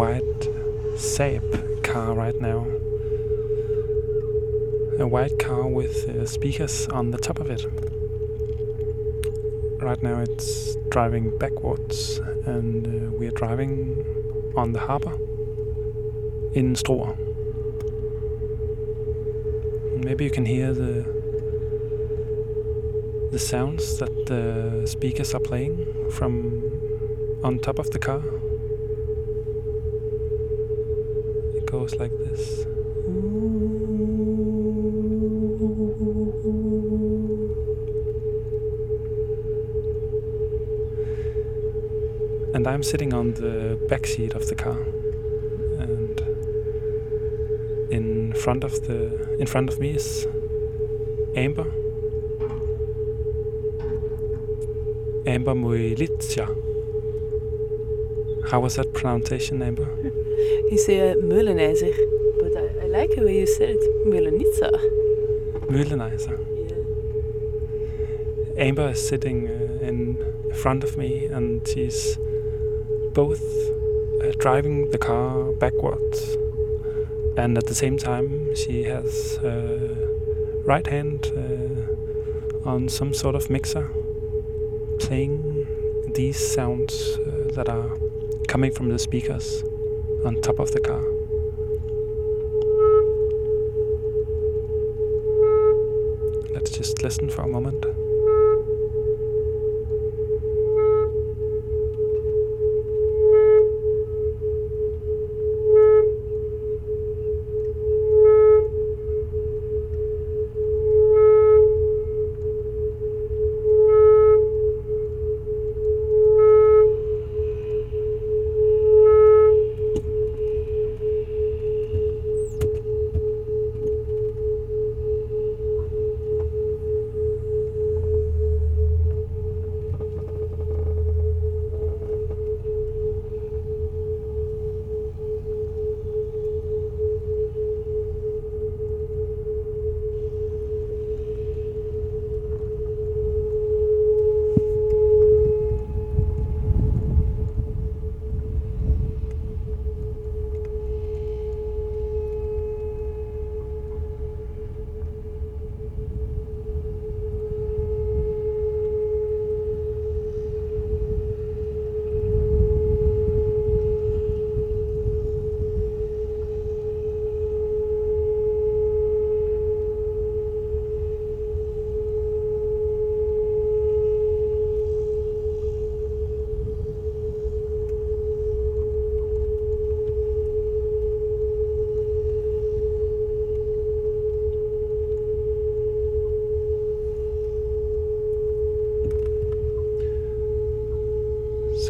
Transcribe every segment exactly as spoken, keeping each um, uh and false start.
white Saab car right now. A white car with uh, speakers on the top of it. Right now it's driving backwards, and uh, we are driving on the harbor in Struer. Maybe you can hear the the sounds that the speakers are playing from on top of the car. It goes like this. And I'm sitting on the back seat of the car, and in front of the in front of me is Amber Amber Meulenijzer. How was that pronunciation, Amber? You say uh, Meulenijzer, but I, I like the way you said it, Meulenijzer. Meulenijzer. Yeah. Amber is sitting uh, in front of me, and she's both uh, driving the car backwards, and at the same time she has her right hand uh, on some sort of mixer, playing these sounds uh, that are coming from the speakers on top of the car. Let's just listen for a moment.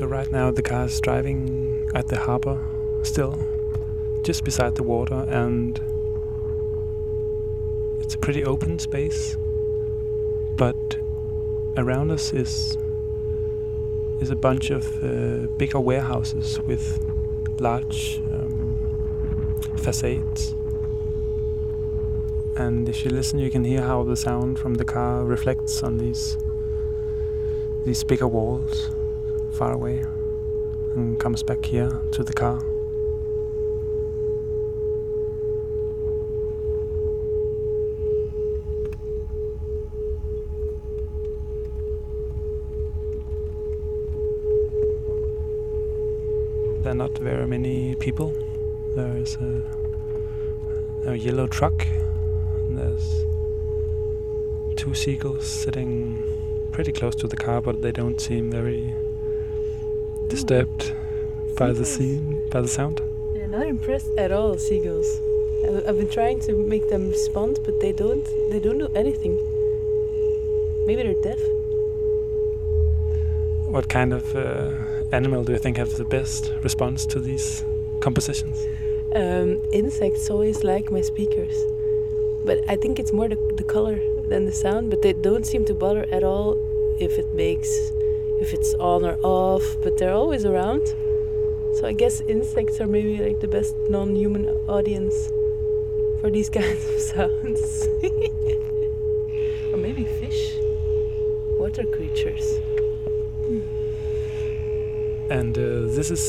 So right now the car is driving at the harbor still, just beside the water, and it's a pretty open space, but around us is is a bunch of uh, bigger warehouses with large um, facades, and if you listen you can hear how the sound from the car reflects on these these bigger walls far away and comes back here to the car. There are not very many people. There is a, a yellow truck, and there's two seagulls sitting pretty close to the car, but they don't seem very disturbed by the scene, by the sound. They're not impressed at all, seagulls. I, I've been trying to make them respond, but they don't. They don't do anything. Maybe they're deaf. What kind of uh, animal do you think have the best response to these compositions? Um, insects always like my speakers, but I think it's more the, the color than the sound. But they don't seem to bother at all if it makes. If it's on or off, but they're always around. So I guess insects are maybe like the best non-human audience for these kinds of sounds. Or maybe fish, water creatures. Hmm. And uh, this is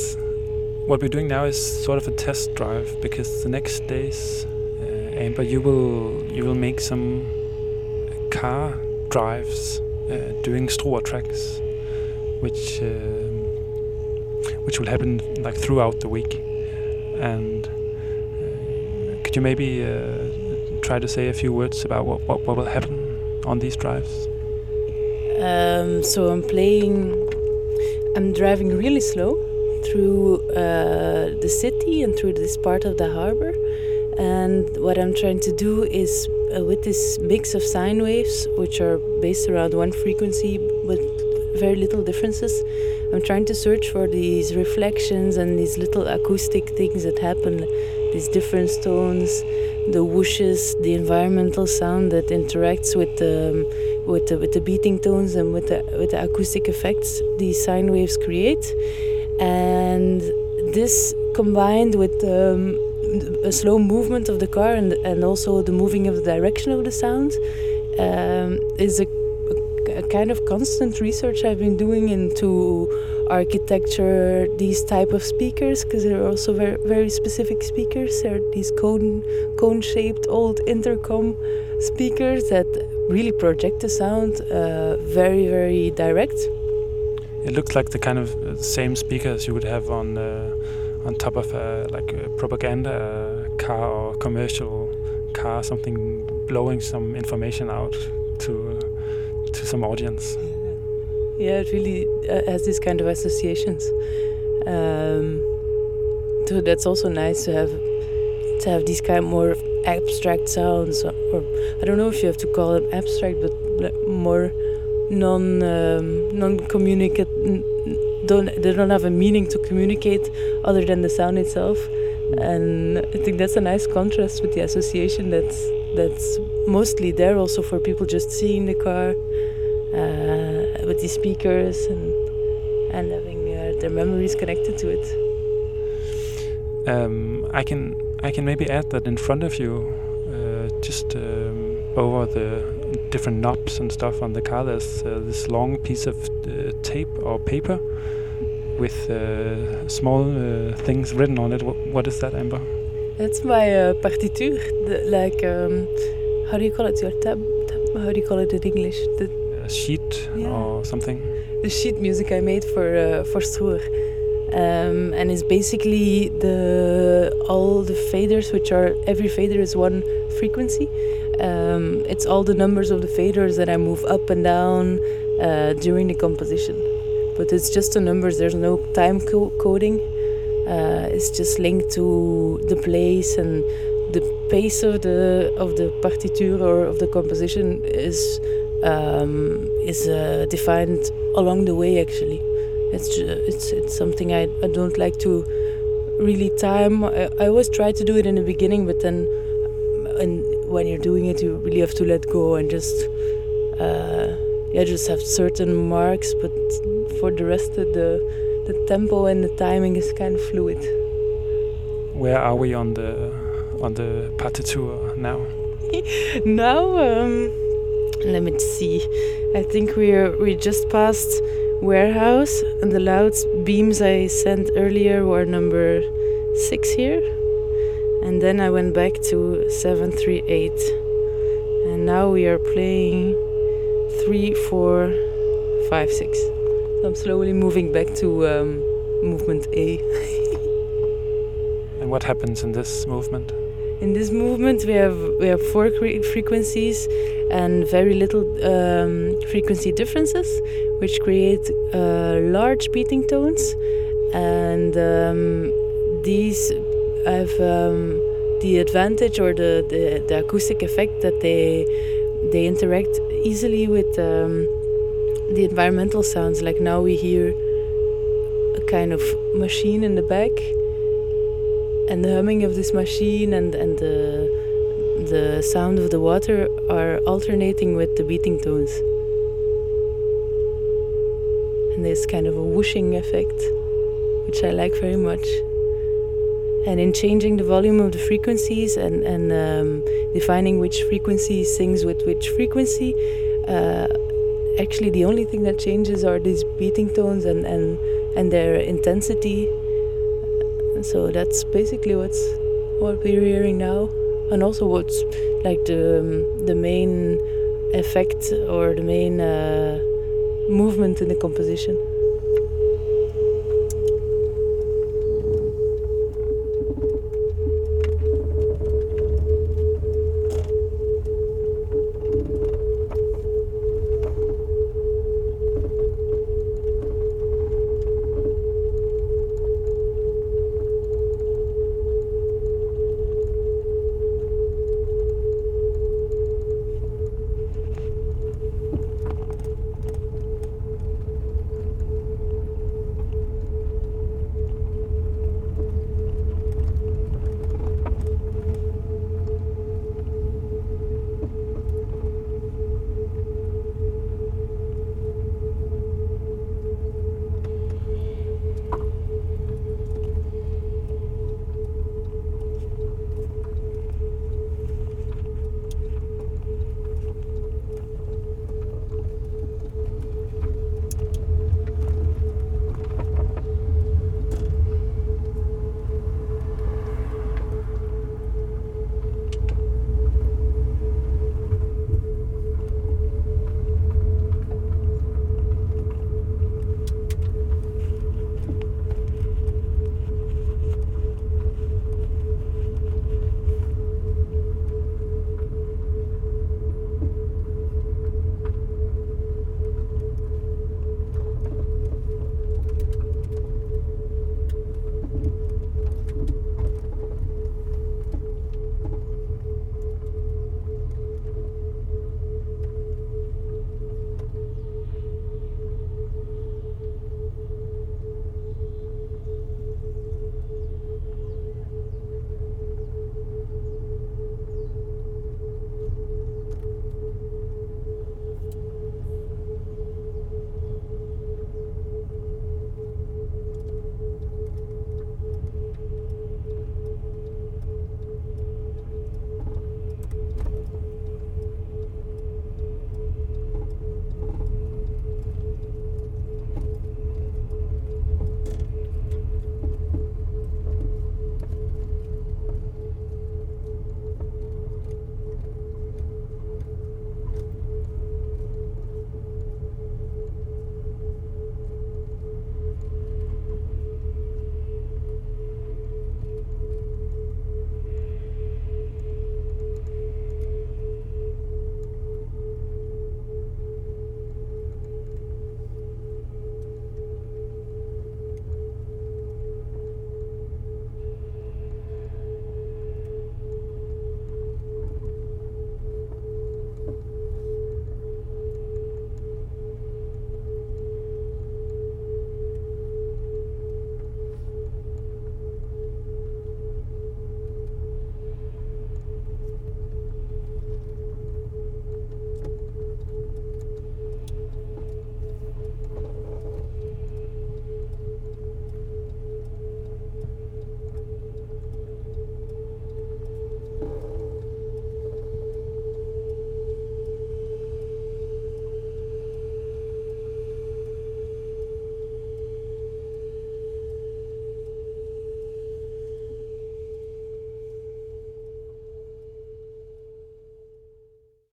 What we're doing now is sort of a test drive, because the next days, uh, Amber, you will you will make some car drives uh, doing Struer tracks, which uh, which will happen like throughout the week. And uh, could you maybe uh, try to say a few words about what what, what will happen on these drives? Um, so I'm playing. I'm driving really slow through uh, the city and through this part of the harbor, and what I'm trying to do is uh, with this mix of sine waves, which are based around one frequency with very little differences, I'm trying to search for these reflections and these little acoustic things that happen, these different tones, the whooshes, the environmental sound that interacts with the um, with the, with the beating tones and with the with the acoustic effects these sine waves create. And this combined with um, a slow movement of the car and, and also the moving of the direction of the sound um, is a, a kind of constant research I've been doing into architecture, these type of speakers, because they're also very, very specific speakers. They're these cone, cone-shaped old intercom speakers that really project the sound uh, very, very direct. It looks like the kind of same speakers you would have on uh, on top of a, like a propaganda car or commercial car, something blowing some information out to uh, to some audience. Yeah, it really uh, has this kind of associations. Um, so that's also nice to have to have these kind of more abstract sounds, or, or I don't know if you have to call them abstract, but more. non um, non communicate don't they don't have a meaning to communicate other than the sound itself. And I think that's a nice contrast with the association that's that's mostly there also for people just seeing the car uh, with these speakers and and having uh, their memories connected to it. um, I can I can maybe add that in front of you, uh, just um over the different knobs and stuff on the car, there's uh, this long piece of uh, tape or paper with uh, small uh, things written on it. W- what is that, Amber? That's my uh, partiture, the, like, um, how do you call it, your tab, tab? How do you call it in English? The A sheet yeah. or something? The sheet music I made for, uh, for Struer. Um, and it's basically the all the faders, which are, every fader is one frequency. Um, it's all the numbers of the faders that I move up and down uh, during the composition. But it's just the numbers, there's no time co- coding. Uh, it's just linked to the place, and the pace of the of the partiture or of the composition is um, is uh, defined along the way, actually. It's ju- it's it's something I, I don't like to really time. I, I always try to do it in the beginning, but then and when you're doing it, you really have to let go and just, uh, yeah, just have certain marks. But for the rest of the, the tempo and the timing is kind of fluid. Where are we on the on the partitura now? Now, um, let me see. I think we're we just passed warehouse, and the loud beams I sent earlier were number six here. And then I went back to seven three eight, and now we are playing three four five six. So I'm slowly moving back to um, movement A. And what happens in this movement? In this movement, we have we have four cre- frequencies and very little um, frequency differences, which create uh, large beating tones, and um, these. I have um, the advantage or the, the, the acoustic effect that they they interact easily with um, the environmental sounds. Like now we hear a kind of machine in the back, and the humming of this machine and, and the the sound of the water are alternating with the beating tones. And there's kind of a whooshing effect, which I like very much. And in changing the volume of the frequencies and, and um, defining which frequency sings with which frequency, uh, actually the only thing that changes are these beating tones and, and, and their intensity. And so that's basically what's what we're hearing now, and also what's like the the main effect or the main uh, movement in the composition.